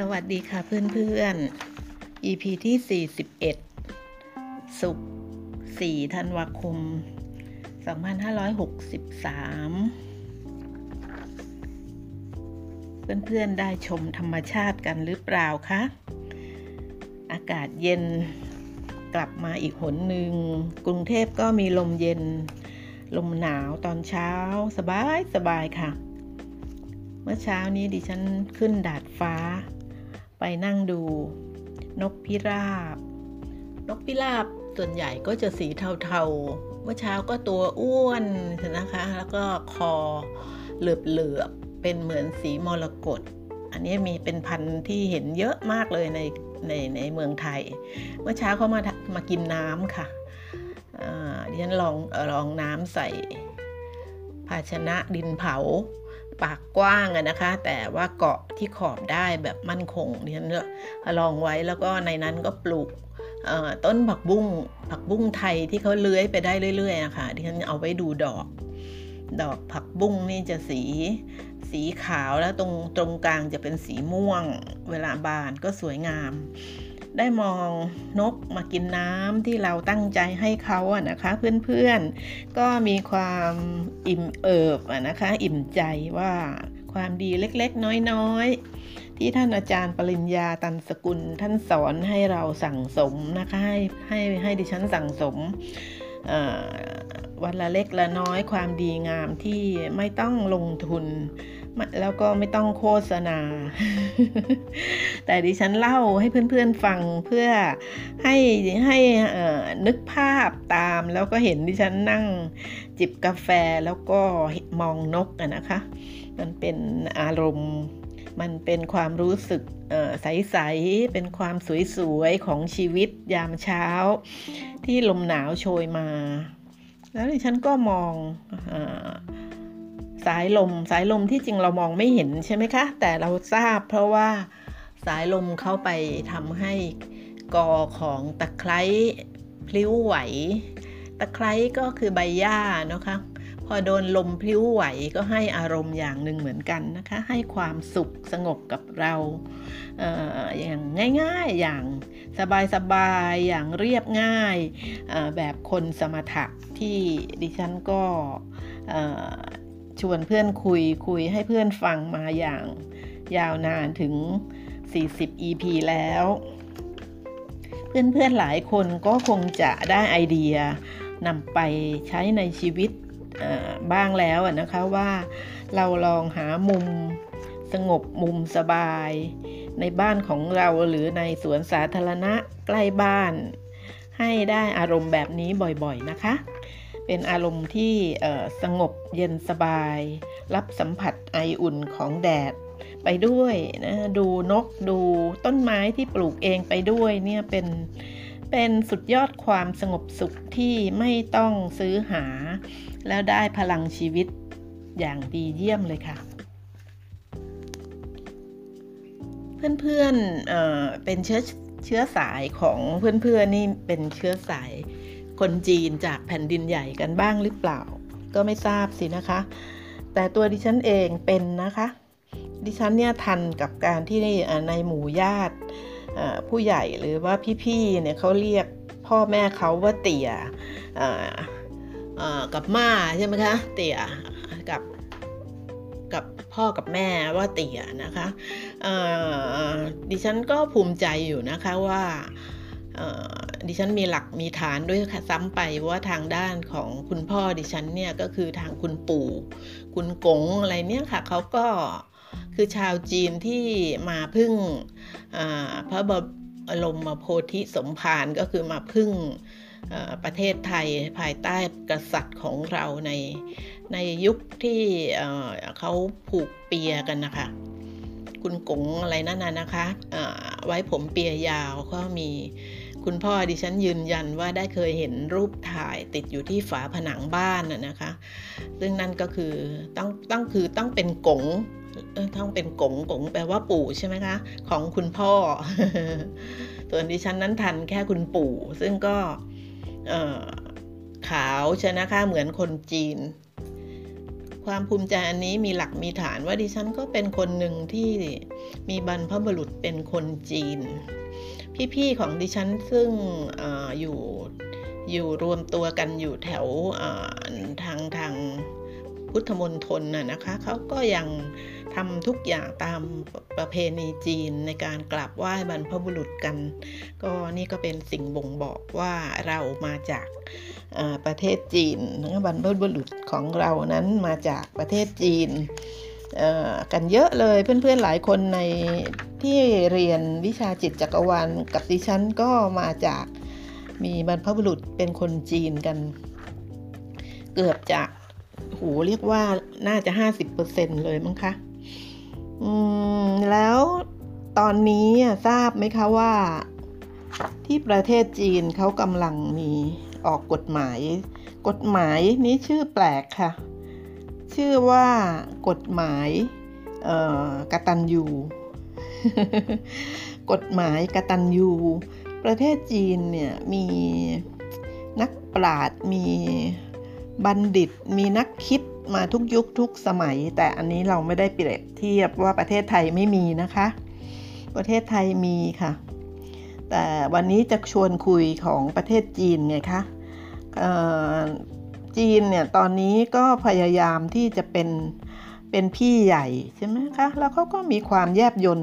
สวัสดีค่ะเพื่อนๆ EP ที่41ศุกร์4ธันวาคม2563เพื่อนๆได้ชมธรรมชาติกันหรือเปล่าคะอากาศเย็นกลับมาอีกหนหนึ่งกรุงเทพก็มีลมเย็นลมหนาวตอนเช้าสบายสบายค่ะเมื่อเช้านี้ดิฉันขึ้นดาดฟ้าไปนั่งดูนกพิราบส่วนใหญ่ก็จะสีเทาๆเมื่อเช้าก็ตัวอ้วนนะคะแล้วก็คอเหลือบๆเป็นเหมือนสีมรกตอันนี้มีเป็นพันธุ์ที่เห็นเยอะมากเลยในเมืองไทยเมื่อเช้าเขามากินน้ำค่ะดิฉันลองน้ำใส่ภาชนะดินเผาปากกว้างนะคะแต่ว่าเกาะที่ขอบได้แบบมั่นคงดิฉันลองไว้แล้วก็ในนั้นก็ปลูกต้นผักบุ้งไทยที่เขาเลื้อยไปได้เรื่อยๆนะคะดิฉันเอาไว้ดูดอกผักบุ้งนี่จะสีขาวแล้วตรงกลางจะเป็นสีม่วงเวลาบานก็สวยงามได้มองนกมากินน้ำที่เราตั้งใจให้เขาอะนะคะเพื่อนๆก็มีความอิ่มเอิบอะนะคะอิ่มใจว่าความดีเล็กๆน้อยๆที่ท่านอาจารย์ปริญญาตันสกุลท่านสอนให้เราสั่งสมนะคะให้ดิฉันสั่งสมวันละเล็กละน้อยความดีงามที่ไม่ต้องลงทุนแล้วก็ไม่ต้องโฆษณาแต่ดิฉันเล่าให้เพื่อนๆฟังเพื่อให้นึกภาพตามแล้วก็เห็นดิฉันนั่งจิบกาแฟแล้วก็มองนกอะนะคะมันเป็นอารมณ์มันเป็นความรู้สึกใสๆเป็นความสวยๆของชีวิตยามเช้าที่ลมหนาวโชยมาแล้วดิฉันก็มองสายลมที่จริงเรามองไม่เห็นใช่ไหมคะแต่เราทราบเพราะว่าสายลมเข้าไปทำให้กอของตะไคร้พลิ้วไหวตะไคร้ก็คือใบหญ้านะคะพอโดนลมพลิ้วไหวก็ให้อารมณ์อย่างหนึ่งเหมือนกันนะคะให้ความสุขสงบกับเราอย่างง่ายๆอย่างสบายๆอย่างเรียบง่ายแบบคนสมถะที่ดิฉันก็ชวนเพื่อนคุยให้เพื่อนฟังมาอย่างยาวนานถึง40 EP แล้วเพื่อนๆหลายคนก็คงจะได้ไอเดียนำไปใช้ในชีวิตบ้างแล้วนะคะว่าเราลองหามุมสงบมุมสบายในบ้านของเราหรือในสวนสาธารณะใกล้บ้านให้ได้อารมณ์แบบนี้บ่อยๆนะคะเป็นอารมณ์ที่สงบเย็นสบายรับสัมผัสไออุ่นของแดดไปด้วยนะดูนกดูต้นไม้ที่ปลูกเองไปด้วยเนี่ยเป็นสุดยอดความสงบสุขที่ไม่ต้องซื้อหาแล้วได้พลังชีวิตอย่างดีเยี่ยมเลยค่ะเพื่อนๆเป็นเชื้อสายของเพื่อนๆนี่เป็นเชื้อสายคนจีนจากแผ่นดินใหญ่กันบ้างหรือเปล่าก็ไม่ทราบสินะคะแต่ตัวดิฉันเองเป็นนะคะดิฉันเนี่ยทันกับการที่ในหมู่ญาติผู้ใหญ่หรือว่าพี่ๆเนี่ยเขาเรียกพ่อแม่เขาว่าเตี่ยกับม่าใช่ไหมคะเตี่ยกับพ่อกับแม่ว่าเตี่ยนะคะดิฉันก็ภูมิใจอยู่นะคะว่าดิฉันมีหลักมีฐานด้วยซ้ำไปว่าทางด้านของคุณพ่อดิฉันเนี่ยก็คือทางคุณปู่คุณกงอะไรเนี่ยค่ะเขาก็คือชาวจีนที่มาพึ่งพระบรมโพธิสมภารก็คือมาพึ่งประเทศไทยภายใต้กษัตริย์ของเราในยุคที่เขาผูกเปียกันนะคะคุณกงอะไรนั่นน่ะนะคะไว้ผมเปียยาวก็มีคุณพ่อดิฉันยืนยันว่าได้เคยเห็นรูปถ่ายติดอยู่ที่ฝาผนังบ้านนะคะซึ่งนั่นก็คือต้องเป็นกงต้องเป็นกงแปลว่าปู่ใช่ไหมคะของคุณพ่อ ส่วนดิฉันนั้นทันแค่คุณปู่ซึ่งก็ขาวใช่นะคะเหมือนคนจีน ความภูมิใจอันนี้มีหลักมีฐานว่าดิฉันก็เป็นคนหนึ่งที่มีบรรพบุรุษเป็นคนจีนพี่ๆของดิฉันซึ่งอยู่รวมตัวกันอยู่แถวทางพุทธมณฑลนะคะเขาก็ยังทำทุกอย่างตามประเพณีจีนในการกราบไหว้บรรพบุรุษกันก็นี่ก็เป็นสิ่งบ่งบอกว่าเรามาจากประเทศจีนบรรพบุรุษของเรานั้นมาจากประเทศจีนกันเยอะเลยเพื่อนๆหลายคนในที่เรียนวิชาจิตจักรวาลกับดิฉันก็มาจากมีบรรพบุรุษเป็นคนจีนกันเกือบจะเรียกว่าน่าจะ 50% เลยมั้งคะแล้วตอนนี้ทราบไหมคะว่าที่ประเทศจีนเขากำลังมีออกกฎหมายนี้ชื่อแปลกค่ะชื่อว่ากฎหมายกตัญญู กฎหมายกตัญญูประเทศจีนเนี่ยมีนักปราชญ์มีบัณฑิตมีนักคิดมาทุกยุคทุกสมัยแต่อันนี้เราไม่ได้เปรียบเทียบว่าประเทศไทยไม่มีนะคะประเทศไทยมีค่ะแต่วันนี้จะชวนคุยของประเทศจีนไงคะจีนเนี่ยตอนนี้ก็พยายามที่จะเป็นพี่ใหญ่ใช่ไหมคะแล้วเขาก็มีความแยบยล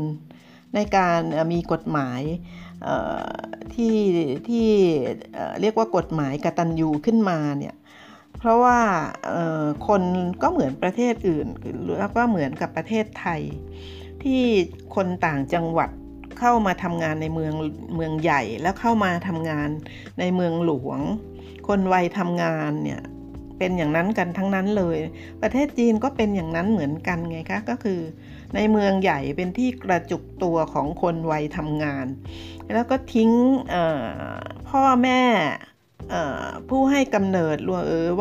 ในการมีกฎหมายที่เรียกว่ากฎหมายกตัญญูขึ้นมาเนี่ยเพราะว่าคนก็เหมือนประเทศอื่นแล้วก็เหมือนกับประเทศไทยที่คนต่างจังหวัดเข้ามาทำงานในเมืองใหญ่แล้วเข้ามาทำงานในเมืองหลวงคนวัยทำงานเนี่ยเป็นอย่างนั้นกันทั้งนั้นเลยประเทศจีนก็เป็นอย่างนั้นเหมือนกันไงคะก็คือในเมืองใหญ่เป็นที่กระจุกตัวของคนวัยทำงานแล้วก็ทิ้งพ่อแม่ผู้ให้กำเนิด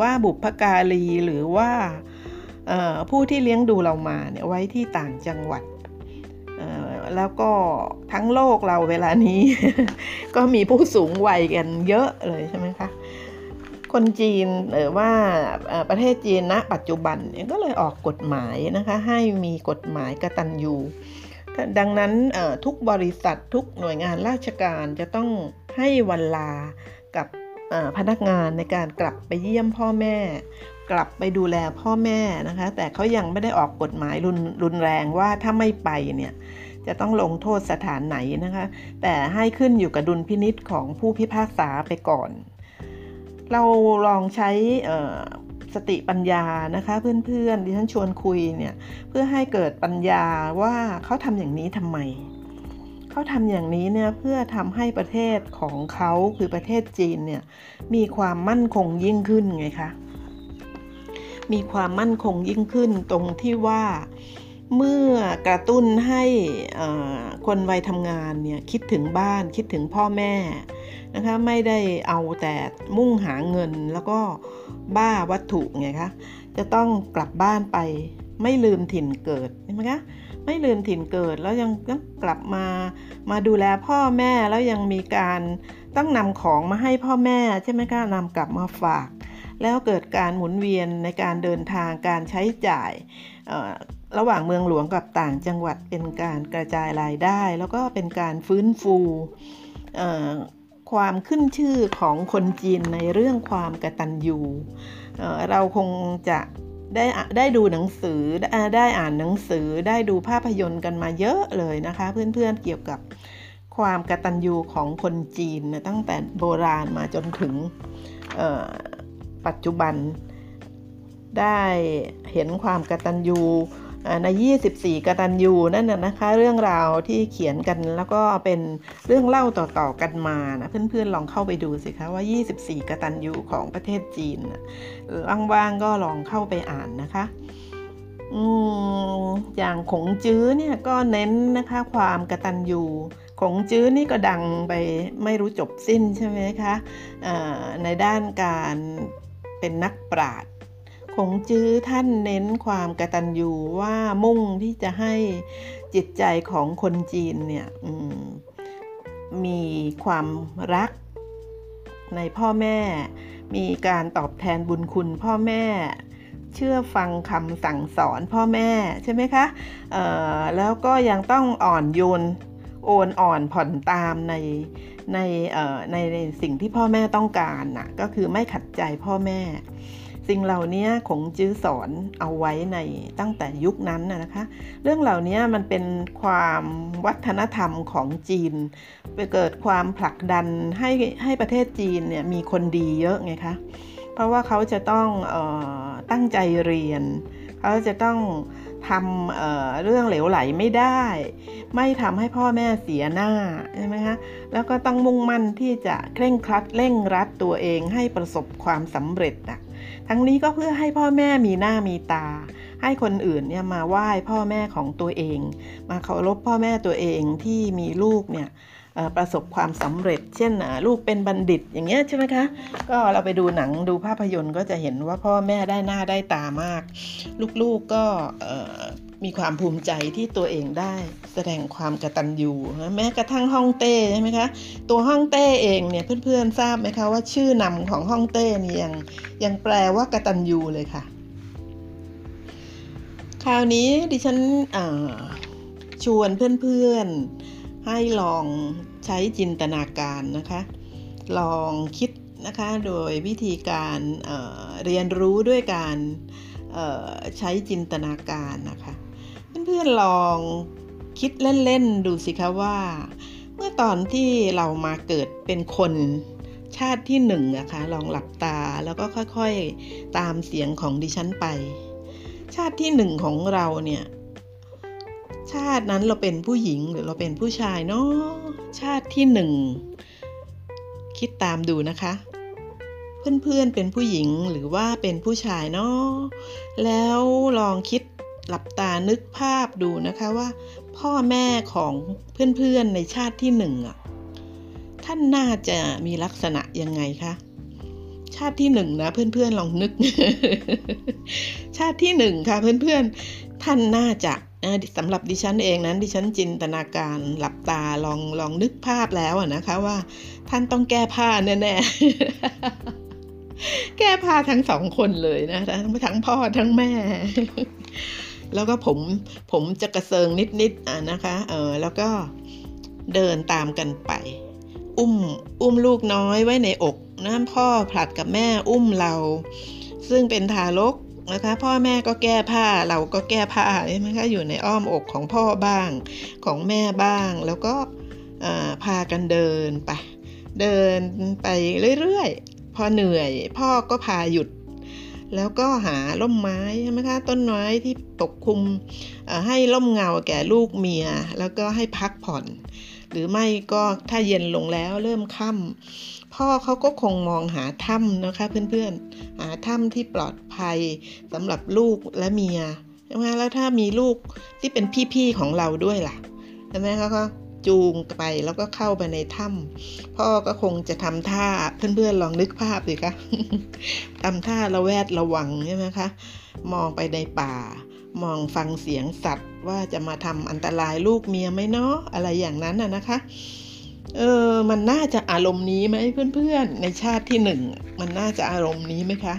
ว่าบุพการีหรือว่าผู้ที่เลี้ยงดูเรามาเนี่ยไว้ที่ต่างจังหวัดแล้วก็ทั้งโลกเราเวลานี้ ก็มีผู้สูงวัยกันเยอะเลยใช่ไหมคะคนจีนหรือว่าประเทศจีนณปัจจุบันก็เลยออกกฎหมายนะคะให้มีกฎหมายกตัญญูดังนั้นทุกบริษัททุกหน่วยงานราชการจะต้องให้เวลากับพนักงานในการกลับไปเยี่ยมพ่อแม่กลับไปดูแลพ่อแม่นะคะแต่เขายังไม่ได้ออกกฎหมายรุนแรงว่าถ้าไม่ไปเนี่ยจะต้องลงโทษสถานไหนนะคะแต่ให้ขึ้นอยู่กับดุลพินิจของผู้พิพากษาไปก่อนเราลองใช้สติปัญญานะคะเพื่อนๆที่ฉันชวนคุยเนี่ยเพื่อให้เกิดปัญญาว่าเขาทำอย่างนี้ทำไมเขาทำอย่างนี้เนี่ยเพื่อทำให้ประเทศของเขาคือประเทศจีนเนี่ยมีความมั่นคงยิ่งขึ้นไงคะมีความมั่นคงยิ่งขึ้นตรงที่ว่าเมื่อกระตุ้นให้คนวัยทำงานเนี่ยคิดถึงบ้านคิดถึงพ่อแม่นะคะไม่ได้เอาแต่มุ่งหาเงินแล้วก็บ้าวัตถุไงคะจะต้องกลับบ้านไปไม่ลืมถิ่นเกิดใช่ไหมคะไม่ลืมถิ่นเกิดแล้วยังกลับมาดูแลพ่อแม่แล้วยังมีการต้องนำของมาให้พ่อแม่ใช่ไหมคะนำกลับมาฝากแล้วเกิดการหมุนเวียนในการเดินทางการใช้จ่ายระหว่างเมืองหลวงกับต่างจังหวัดเป็นการกระจายรายได้แล้วก็เป็นการฟื้นฟูความขึ้นชื่อของคนจีนในเรื่องความกตัญญูเราคงจะได้ดูหนังสือได้อ่านหนังสือได้ดูภาพยนตร์กันมาเยอะเลยนะคะเพื่อนๆ เกี่ยวกับความกตัญญูของคนจีนตั้งแต่โบราณมาจนถึงปัจจุบันได้เห็นความกตัญญูใน24กตัญญูนั่นนะคะเรื่องราวที่เขียนกันแล้วก็เป็นเรื่องเล่าต่อๆกันมานะเพื่อนๆลองเข้าไปดูสิคะว่า24กตัญญูของประเทศจีนว่างๆก็ลองเข้าไปอ่านนะคะอย่างขงจื้อเนี่ยก็เน้นนะคะความกตัญญูขงจื้อนี่ก็ดังไปไม่รู้จบสิ้นใช่ไหมคะในด้านการเป็นนักปราชญ์ขงจื้อท่านเน้นความกตัญญูว่ามุ่งที่จะให้จิตใจของคนจีนเนี่ยมีความรักในพ่อแม่มีการตอบแทนบุญคุณพ่อแม่ เชื่อฟังคำสั่งสอนพ่อแม่ใช่ไหมคะแล้วก็ยังต้องอ่อนโยนอ่อนผ่อนตามในสิ่งที่พ่อแม่ต้องการน่ะก็คือไม่ขัดใจพ่อแม่สิ่งเหล่านี้คงจื้อสอนเอาไว้ในตั้งแต่ยุคนั้นนะคะเรื่องเหล่านี้มันเป็นความวัฒนธรรมของจีนไปเกิดความผลักดันให้ประเทศจีนเนี่ยมีคนดีเยอะไงคะเพราะว่าเขาจะต้องตั้งใจเรียนเขาจะต้องทำเรื่องเหลวไหลไม่ได้ไม่ทำให้พ่อแม่เสียหน้าใช่ไหมคะแล้วก็ต้องมุ่งมั่นที่จะเคร่งครัดเร่งรัดตัวเองให้ประสบความสำเร็จนะทั้งนี้ก็เพื่อให้พ่อแม่มีหน้ามีตาให้คนอื่นเนี่ยมาไหว้พ่อแม่ของตัวเองมาเคารพพ่อแม่ตัวเองที่มีลูกเนี่ยประสบความสำเร็จเช่นลูกเป็นบัณฑิตอย่างเงี้ยใช่ไหมคะก็เราไปดูหนังดูภาพยนตร์ก็จะเห็นว่าพ่อแม่ได้หน้าได้ตามากลูกก็มีความภูมิใจที่ตัวเองได้แสดงความกตัญญูแม้กระทั่งฮ่องเต้ใช่ไหมคะตัวฮ่องเต้เองเนี่ยเพื่อนๆทราบไหมคะว่าชื่อนามของฮ่องเต้นี่ยังแปลว่ากตัญญูเลยค่ะคราวนี้ดิฉันชวนเพื่อนๆให้ลองใช้จินตนาการนะคะลองคิดนะคะโดยวิธีการเรียนรู้ด้วยการใช้จินตนาการนะคะเพื่อนๆลองคิดเล่นๆดูสิคะว่าเมื่อตอนที่เรามาเกิดเป็นคนชาติที่หนึ่งนะคะลองหลับตาแล้วก็ค่อยๆตามเสียงของดิฉันไปชาติที่หนึ่งของเราเนี่ยชาตินั้นเราเป็นผู้หญิงหรือเราเป็นผู้ชายเนาะชาติที่หนึ่งคิดตามดูนะคะเพื่อนๆเป็นผู้หญิงหรือว่าเป็นผู้ชายเนาะแล้วลองคิดหลับตานึกภาพดูนะคะว่าพ่อแม่ของเพื่อนๆในชาติที่หนึ่งอ่ะท่านน่าจะมีลักษณะยังไงคะชาติที่หนึ่งนะเพื่อนๆลองนึก ชาติที่หนึ่งค่ะเพื่อนๆท่านน่าจะสำหรับดิฉันเองนั้นดิฉันจินตนาการหลับตาลองนึกภาพแล้วนะคะว่าท่านต้องแก้ผ้าแน่ๆแก้ผ้าทั้งสองคนเลยนะทั้งพ่อทั้งแม่แล้วก็ผมจะกระเซิงนิดๆนะคะแล้วก็เดินตามกันไปอุ้มลูกน้อยไว้ในอกนะพ่อผลัดกับแม่อุ้มเราซึ่งเป็นทารกนะคะพ่อแม่ก็แก้ผ้าเราก็แก้ผ้าใช่ไหมคะอยู่ในอ้อมอกของพ่อบ้างของแม่บ้างแล้วก็พากันเดินไปเรื่อยๆพอเหนื่อยพ่อก็พาหยุดแล้วก็หาร่มไม้ใช่ไหมคะต้นไม้ที่ปกคลุมให้ร่มเงาแก่ลูกเมียแล้วก็ให้พักผ่อนหรือไม่ก็ถ้าเย็นลงแล้วเริ่มค่ำพ่อเขาก็คงมองหาถ้ำนะคะเพื่อนๆหาถ้ำที่ปลอดภัยสำหรับลูกและเมียใช่ไหมแล้วถ้ามีลูกที่เป็นพี่ๆของเราด้วยล่ะใช่ไหมคะก็จูงไปแล้วก็เข้าไปในถ้ำพ่อก็คงจะทำท่าเพื่อนๆลองนึกภาพสิคะทำท่าระแวดระวังใช่ไหมคะมองไปในป่ามองฟังเสียงสัตว์ว่าจะมาทำอันตรายลูกเมียไหมเนาะอะไรอย่างนั้นนะคะมันน่าจะอารมณ์นี้ไหมเพื่อนๆในชาติที่หนึ่งมันน่าจะอารมณ์นี้ไหมคะ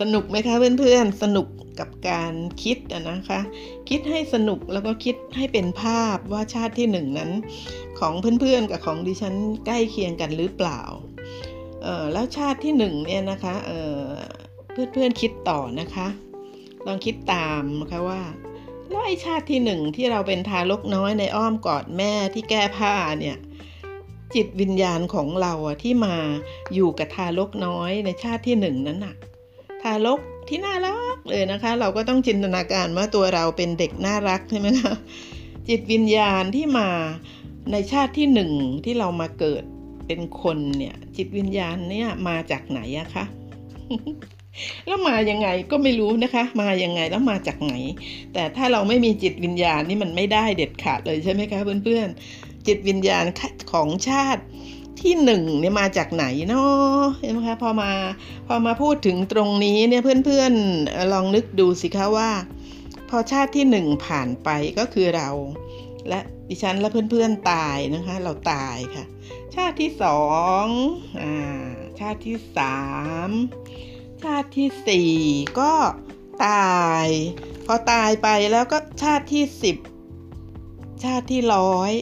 สนุกไหมคะเพื่อนๆสนุกกับการคิดนะคะคิดให้สนุกแล้วก็คิดให้เป็นภาพว่าชาติที่หนึ่งนั้นของเพื่อนๆกับของดิฉันใกล้เคียงกันหรือเปล่าแล้วชาติที่หนึ่งเนี่ยนะคะเพื่อนๆคิดต่อนะคะลองคิดตามนะคะว่าแล้วไอ้ชาติที่หนึ่งที่เราเป็นทารกน้อยในอ้อมกอดแม่ที่แก้ผ้าเนี่ยจิตวิญญาณของเราที่มาอยู่กับทารกน้อยในชาติที่หนึ่งนั้นน่ะทารกที่น่ารักเลยนะคะเราก็ต้องจินตนาการว่าตัวเราเป็นเด็กน่ารักใช่ไหมคะจิตวิญญาณที่มาในชาติที่หนึ่งที่เรามาเกิดเป็นคนเนี่ยจิตวิญญาณเนี่ยมาจากไหนอะคะ แล้วมายังไงก็ไม่รู้นะคะมายังไงแล้วมาจากไหนแต่ถ้าเราไม่มีจิตวิญญาณนี่มันไม่ได้เด็ดขาดเลยใช่ไหมคะเพื่อนๆจิตวิญญาณของชาติที่หนึ่งเนี่ยมาจากไหนเนาะเห็นไหมคะพอมาพูดถึงตรงนี้เนี่ยเพื่อนๆลองนึกดูสิคะว่าพอชาติที่หนึ่งผ่านไปก็คือเราและดิฉันและเพื่อนๆตายนะคะเราตายค่ะชาติที่สองชาติที่สาม ชาติที่สี่ก็ตายพอตายไปแล้วก็ชาติที่10ชาติที่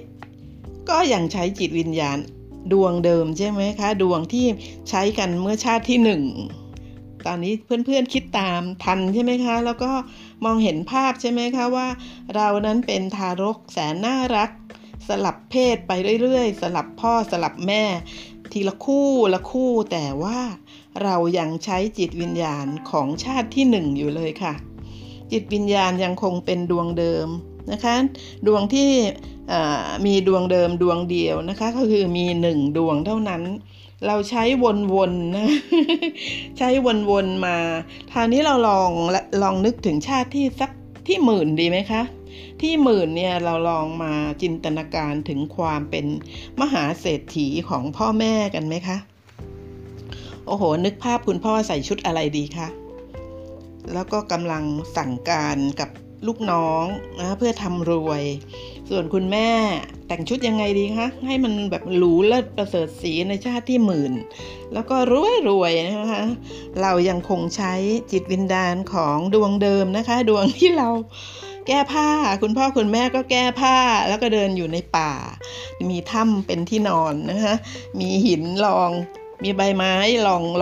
100ก็ยังใช้จิตวิญญาณดวงเดิมใช่ไหมคะดวงที่ใช้กันเมื่อชาติที่1ตอนนี้เพื่อนๆคิดตามทันใช่ไหมคะแล้วก็มองเห็นภาพใช่ไหมคะว่าเรานั้นเป็นทารกแสนน่ารักสลับเพศไปเรื่อยๆสลับพ่อสลับแม่ทีละคู่ละคู่แต่ว่าเรายังใช้จิตวิญญาณของชาติที่1อยู่เลยค่ะจิตวิญญาณยังคงเป็นดวงเดิมนะคะดวงที่มีดวงเดิมดวงเดียวนะคะก็คือมี1ดวงเท่านั้นเราใช้วนๆนะใช้วนๆมาคราวนี้เราลองนึกถึงชาติที่สักที่หมื่นดีไหมคะที่หมื่นเนี่ยเราลองมาจินตนาการถึงความเป็นมหาเศรษฐีของพ่อแม่กันไหมคะโอ้โหนึกภาพคุณพ่อใส่ชุดอะไรดีคะแล้วก็กำลังสั่งการกับลูกน้องนะเพื่อทำรวยส่วนคุณแม่แต่งชุดยังไงดีคะให้มันแบบหรูเลิศประเสริฐศรีในชาติที่หมื่นแล้วก็รวยนะคะเรายังคงใช้จิตวิญญาณของดวงเดิมนะคะดวงที่เราแก้ผ้าคุณพ่อคุณแม่ก็แก้ผ้าแล้วก็เดินอยู่ในป่ามีถ้ำเป็นที่นอนนะคะมีหินรองมีใบไม้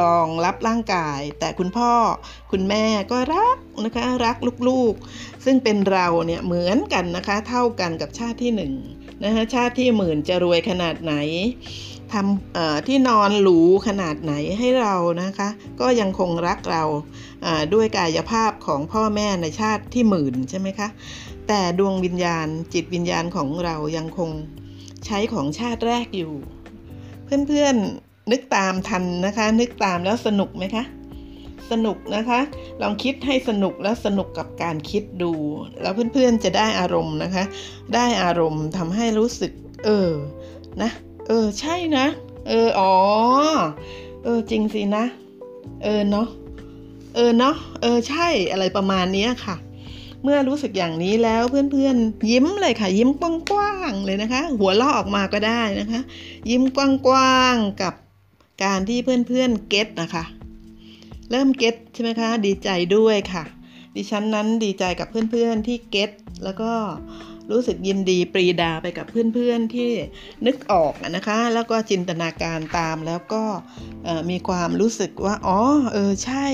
รองรับร่างกายแต่คุณพ่อคุณแม่ก็รักนะคะรักลูกๆซึ่งเป็นเราเนี่ยเหมือนกันนะคะเท่ากันกับชาติที่1นะคะชาติที่หมื่นจะรวยขนาดไหนทำที่นอนหรูขนาดไหนให้เรานะคะก็ยังคงรักเราด้วยกายภาพของพ่อแม่ในชาติที่หมื่นใช่ไหมคะแต่ดวงวิญญาณจิตวิญญาณของเรายังคงใช้ของชาติแรกอยู่เพื่อนๆนึกตามทันนะคะนึกตามแล้วสนุกไหมคะสนุกนะคะลองคิดให้สนุกแล้วสนุกกับการคิดดูแล้วเพื่อนๆจะได้อารมณ์นะคะได้อารมณ์ทำให้รู้สึกนะใช่นะอ๋อจริงสินะเนาะใช่อะไรประมาณนี้ค่ะเมื่อรู้สึกอย่างนี้แล้วเพื่อนๆยิ้มเลยค่ะยิ้มกว้างๆเลยนะคะหัวเราะออกมาก็ได้นะคะยิ้มกว้างๆกับการที่เพื่อนๆเก็ทนะคะเริ่มเก็ทใช่ไหมคะดีใจด้วยค่ะดิฉันนั้นดีใจกับเพื่อนๆที่เก็ทแล้วก็รู้สึกยินดีปรีดาไปกับเพื่อนๆที่นึกออกนะคะแล้วก็จินตนาการตามแล้วก็มีความรู้สึกว่าอ๋อใช่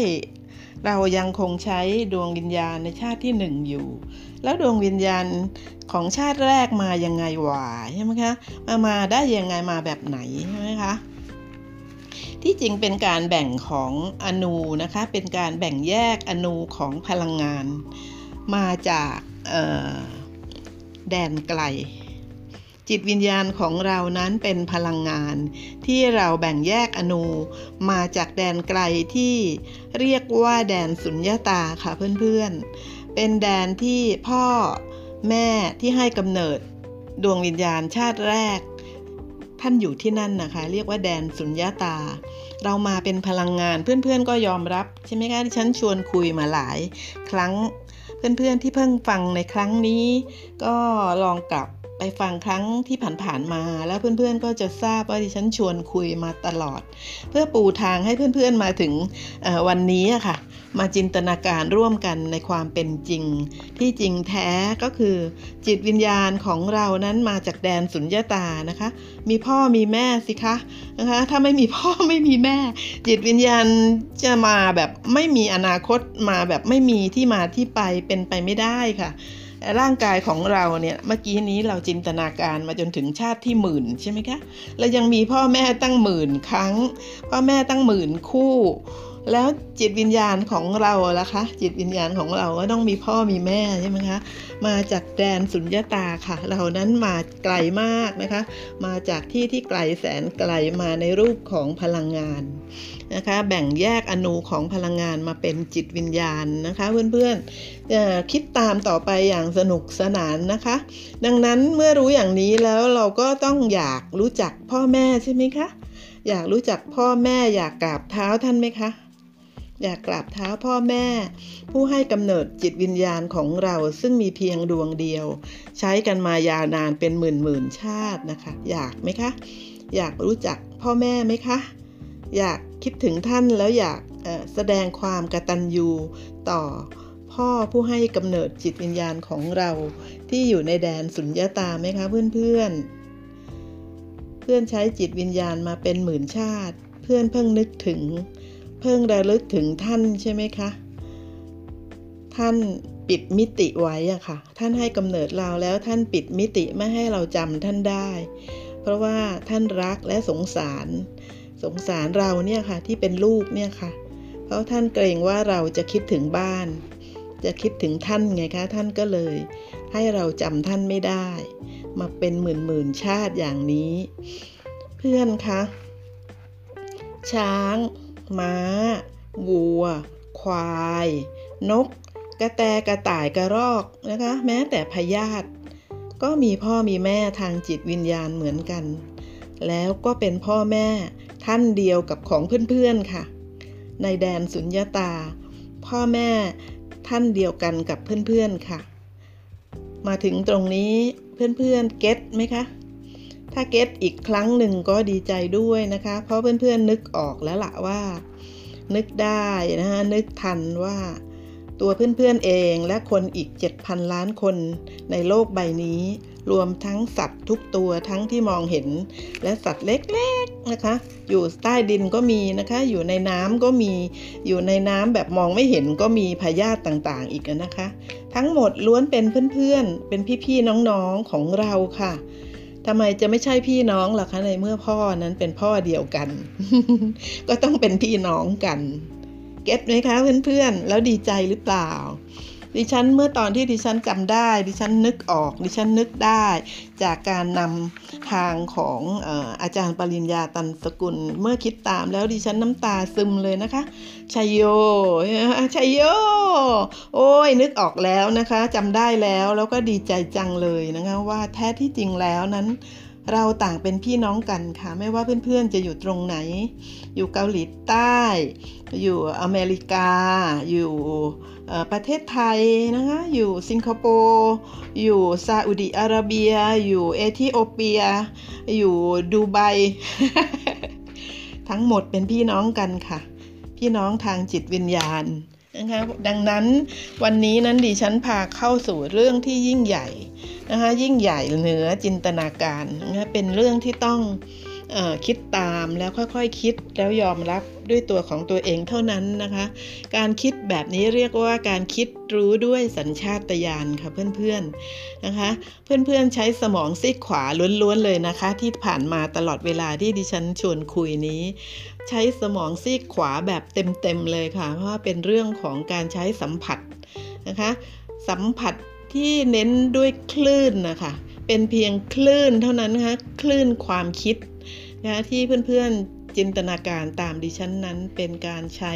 เรายังคงใช้ดวงวิญญาณในชาติที่1อยู่แล้วดวงวิญญาณของชาติแรกมายังไงหวะใช่ไหมคะมาได้ยังไงมาแบบไหนใช่ไหมคะที่จริงเป็นการแบ่งของอนูนะคะเป็นการแบ่งแยกอนูของพลังงานมาจากแดนไกลจิตวิญญาณของเรานั้นเป็นพลังงานที่เราแบ่งแยกอนูมาจากแดนไกลที่เรียกว่าแดนสุญญตาค่ะเพื่อนๆเป็นแดนที่พ่อแม่ที่ให้กำเนิดดวงวิญญาณชาติแรกท่านอยู่ที่นั่นนะคะเรียกว่าแดนสุญญตาเรามาเป็นพลังงานเพื่อนๆก็ยอมรับใช่ไหมคะที่ฉันชวนคุยมาหลายครั้งเพื่อนๆที่เพิ่งฟังในครั้งนี้ก็ลองกลับไปฟังครั้งที่ผ่านๆมาแล้วเพื่อนๆก็จะทราบว่าดิฉันชวนคุยมาตลอดเพื่อปูทางให้เพื่อนๆมาถึงวันนี้ค่ะมาจินตนาการร่วมกันในความเป็นจริงที่จริงแท้ก็คือจิตวิญญาณของเรานั้นมาจากแดนสุญญตานะคะมีพ่อมีแม่สิคะนะคะถ้าไม่มีพ่อไม่มีแม่จิตวิญญาณจะมาแบบไม่มีอนาคตมาแบบไม่มีที่มาที่ไปเป็นไปไม่ได้ค่ะร่างกายของเราเนี่ยเมื่อกี้นี้เราจินตนาการมาจนถึงชาติที่หมื่นใช่ไหมคะเรายังมีพ่อแม่ตั้งหมื่นครั้งพ่อแม่ตั้งหมื่นคู่แล้วจิตวิญญาณของเราล่ะคะจิตวิญญาณของเราก็ต้องมีพ่อมีแม่ใช่ไหมคะมาจากแดนสุญญตาค่ะเรานั้นมาไกลมากนะคะมาจากที่ที่ไกลแสนไกลมาในรูปของพลังงานนะคะแบ่งแยกอนูของพลังงานมาเป็นจิตวิญญาณนะคะเพื่อนๆคิดตามต่อไปอย่างสนุกสนานนะคะดังนั้นเมื่อรู้อย่างนี้แล้วเราก็ต้องอยากรู้จักพ่อแม่ใช่ไหมคะอยากรู้จักพ่อแม่อยากกราบเท้าท่านไหมคะอยากกราบเท้าพ่อแม่ผู้ให้กำเนิดจิตวิญญาณของเราซึ่งมีเพียงดวงเดียวใช้กันมายาวนานเป็นหมื่นๆชาตินะคะอยากไหมคะอยากรู้จักพ่อแม่ไหมคะอยากคิดถึงท่านแล้วอยาก แสดงความกตัญญูต่อพ่อผู้ให้กำเนิดจิตวิญญาณของเราที่อยู่ในแดนสุญญตาไหมคะเพื่อนใช้จิตวิญญาณมาเป็นหมื่นชาติเพื่อนเพิ่งระลึกถึงท่านใช่ไหมคะท่านปิดมิติไว้อะค่ะท่านให้กำเนิดเราแล้วท่านปิดมิติไม่ให้เราจำท่านได้เพราะว่าท่านรักและสงสารเราเนี่ยค่ะที่เป็นลูกเนี่ยค่ะเพราะท่านเกรงว่าเราจะคิดถึงบ้านจะคิดถึงท่านไงคะท่านก็เลยให้เราจำท่านไม่ได้มาเป็นหมื่นชาติอย่างนี้เพื่อนคะช้างม้าวัวควายนกกระแตกระต่ายกระรอกนะคะแม้แต่พยาธิก็มีพ่อมีแม่ทางจิตวิญญาณเหมือนกันแล้วก็เป็นพ่อแม่ท่านเดียวกับของเพื่อนๆค่ะในแดนสุญญตาพ่อแม่ท่านเดียวกันกับเพื่อนๆค่ะมาถึงตรงนี้เพื่อนๆเก็ทไหมคะถ้าเก็ทอีกครั้งหนึ่งก็ดีใจด้วยนะคะเพราะเพื่อนๆนึกออกแล้วล่ะว่านึกได้นะคะนึกทันว่าตัวเพื่อนๆเองและคนอีก 7,000 ล้านคนในโลกใบนี้รวมทั้งสัตว์ทุกตัวทั้งที่มองเห็นและสัตว์เล็กๆนะคะอยู่ใต้ดินก็มีนะคะอยู่ในน้ำก็มีอยู่ในน้ำแบบมองไม่เห็นก็มีพยาธิต่างๆอีกนะคะทั้งหมดล้วนเป็นเพื่อนๆเป็นพี่ๆน้องๆของเราค่ะทำไมจะไม่ใช่พี่น้องล่ะคะในเมื่อพ่อนั้นเป็นพ่อเดียวกัน ก็ต้องเป็นพี่น้องกันเก็ทไหมคะเพื่อนๆแล้วดีใจหรือเปล่าดิฉันเมื่อตอนที่ดิฉันจำได้ดิฉันนึกออกดิฉันนึกได้จากการนำทางของอาจารย์ปริญญาตันสกุลเมื่อคิดตามแล้วดิฉันน้ำตาซึมเลยนะคะชัยโยชัยโยโอ้ยนึกออกแล้วนะคะจำได้แล้วก็ดีใจจังเลยนะคะว่าแท้ที่จริงแล้วนั้นเราต่างเป็นพี่น้องกันค่ะไม่ว่าเพื่อนๆจะอยู่ตรงไหนอยู่เกาหลีใต้อยู่อเมริกาอยู่ประเทศไทยนะคะอยู่สิงคโปร์อยู่ซาอุดิอาระเบียอยู่เอธิโอเปียอยู่ดูไบ ทั้งหมดเป็นพี่น้องกันค่ะพี่น้องทางจิตวิญญาณนะคะดังนั้นวันนี้นั้นดิฉันพาเข้าสู่เรื่องที่ยิ่งใหญ่นะคะยิ่งใหญ่เหนือจินตนาการนะคะเป็นเรื่องที่ต้องคิดตามแล้วค่อยๆคิดแล้วยอมรับด้วยตัวของตัวเองเท่านั้นนะคะการคิดแบบนี้เรียกว่าการคิดรู้ด้วยสัญชาตญาณค่ะเพื่อนๆนะคะเพื่อนๆใช้สมองซีกขวาล้วนๆเลยนะคะที่ผ่านมาตลอดเวลาที่ดิฉันชวนคุยนี้ใช้สมองซีกขวาแบบเต็มๆเลยค่ะเพราะว่าเป็นเรื่องของการใช้สัมผัสนะคะสัมผัสที่เน้นด้วยคลื่นนะคะเป็นเพียงคลื่นเท่านั้นนะคะคลื่นความคิดนะที่เพื่อนๆจินตนาการตามดิฉันนั้นเป็นการใช้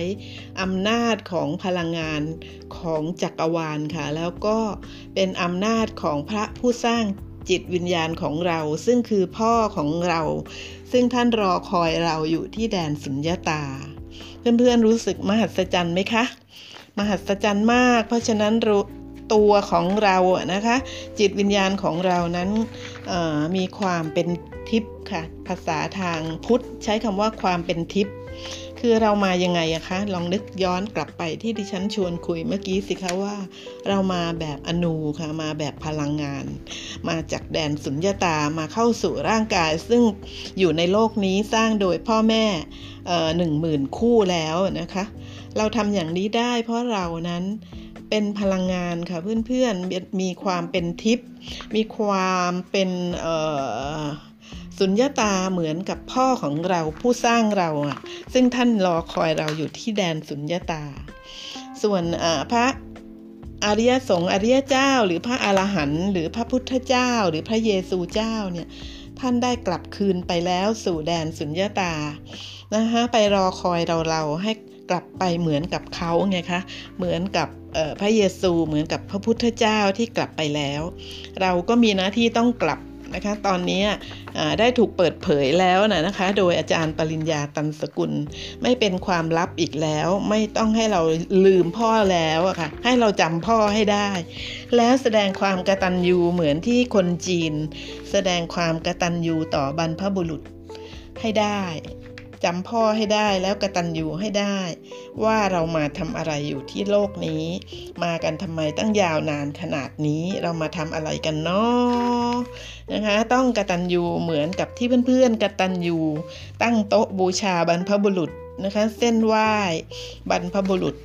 อำนาจของพลังงานของจักรวาลค่ะแล้วก็เป็นอำนาจของพระผู้สร้างจิตวิญญาณของเราซึ่งคือพ่อของเราซึ่งท่านรอคอยเราอยู่ที่แดนสุญญตาเพื่อนๆรู้สึกมหัศจรรย์ไหมคะมหัศจรรย์มากเพราะฉะนั้นตัวของเราอะนะคะจิตวิญญาณของเรานั้นมีความเป็นทิพย์ค่ะภาษาทางพุทธใช้คำว่าความเป็นทิพย์คือเรามายังไงอะคะลองนึกย้อนกลับไปที่ดิฉันชวนคุยเมื่อกี้สิคะว่าเรามาแบบอนูค่ะมาแบบพลังงานมาจากแดนสุญญตามาเข้าสู่ร่างกายซึ่งอยู่ในโลกนี้สร้างโดยพ่อแม่ 10,000 คู่แล้วนะคะเราทำอย่างนี้ได้เพราะเรานั้นเป็นพลังงานค่ะเพื่อนๆมีความเป็นทิพย์มีความเป็นสุญญตาเหมือนกับพ่อของเราผู้สร้างเราอ่ะซึ่งท่านรอคอยเราอยู่ที่แดนสุญญตาส่วนพระอริยสงฆ์อริยเจ้าหรือพระอรหันต์หรือพระพุทธเจ้าหรือพระเยซูเจ้าเนี่ยท่านได้กลับคืนไปแล้วสู่แดนสุญญตานะคะไปรอคอยเราให้กลับไปเหมือนกับเขาไงคะเหมือนกับพระเยซูเหมือนกับพระพุทธเจ้าที่กลับไปแล้วเราก็มีหน้าที่ต้องกลับนะคะตอนนี้ได้ถูกเปิดเผยแล้วนะคะโดยอาจารย์ปริญญาตันสกุลไม่เป็นความลับอีกแล้วไม่ต้องให้เราลืมพ่อแล้วอะค่ะให้เราจำพ่อให้ได้แล้วแสดงความกตัญญูเหมือนที่คนจีนแสดงความกตัญญูต่อบรรพบุรุษให้ได้ จำพ่อให้ได้แล้วกตัญญูให้ได้ว่าเรามาทำอะไรอยู่ที่โลกนี้มากันทำไมตั้งยาวนานขนาดนี้เรามาทำอะไรกันเนาะนะคะต้องกตัญญูเหมือนกับที่เพื่อนๆกตัญญูตั้งโต๊ะบูชาบรรพบุรุษนะคะเส้นไหว้บรรพบุรุษ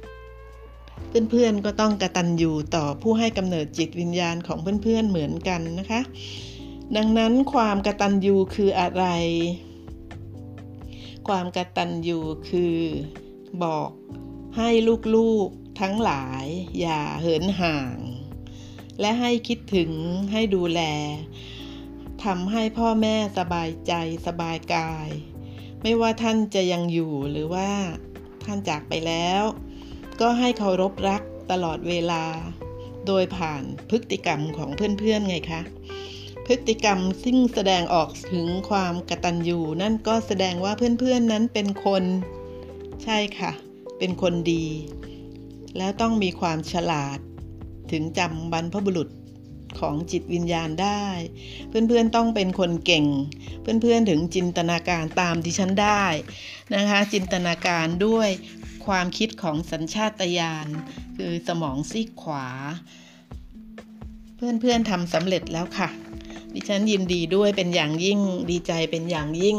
เพื่อนๆก็ต้องกตัญญูต่อผู้ให้กำเนิดจิตวิญญาณของเพื่อนๆเหมือนกันนะคะดังนั้นความกตัญญูคืออะไรความกตัญญูคือบอกให้ลูกๆทั้งหลายอย่าเหินห่างและให้คิดถึงให้ดูแลทำให้พ่อแม่สบายใจสบายกายไม่ว่าท่านจะยังอยู่หรือว่าท่านจากไปแล้วก็ให้เคารพรักตลอดเวลาโดยผ่านพฤติกรรมของเพื่อนๆไงคะพฤติกรรมซึ่งแสดงออกถึงความกตัญญูนั่นก็แสดงว่าเพื่อนๆนั้นเป็นคนใช่ค่ะเป็นคนดีแล้วต้องมีความฉลาดถึงจำบรรพบุรุษของจิตวิญญาณได้เพื่อนๆต้องเป็นคนเก่งเพื่อนๆถึงจินตนาการตามดิฉันได้นะคะจินตนาการด้วยความคิดของสัญชาตญาณคือสมองซีกขวาเพื่อนๆทำสำเร็จแล้วค่ะดิฉันยินดีด้วยเป็นอย่างยิ่งดีใจเป็นอย่างยิ่ง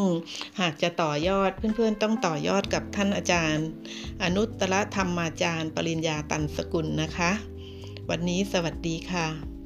หากจะต่อยอดเพื่อนๆต้องต่อยอดกับท่านอาจารย์อนุตตรธรรมาจารย์ปริญญาตันสกุลนะคะวันนี้สวัสดีค่ะ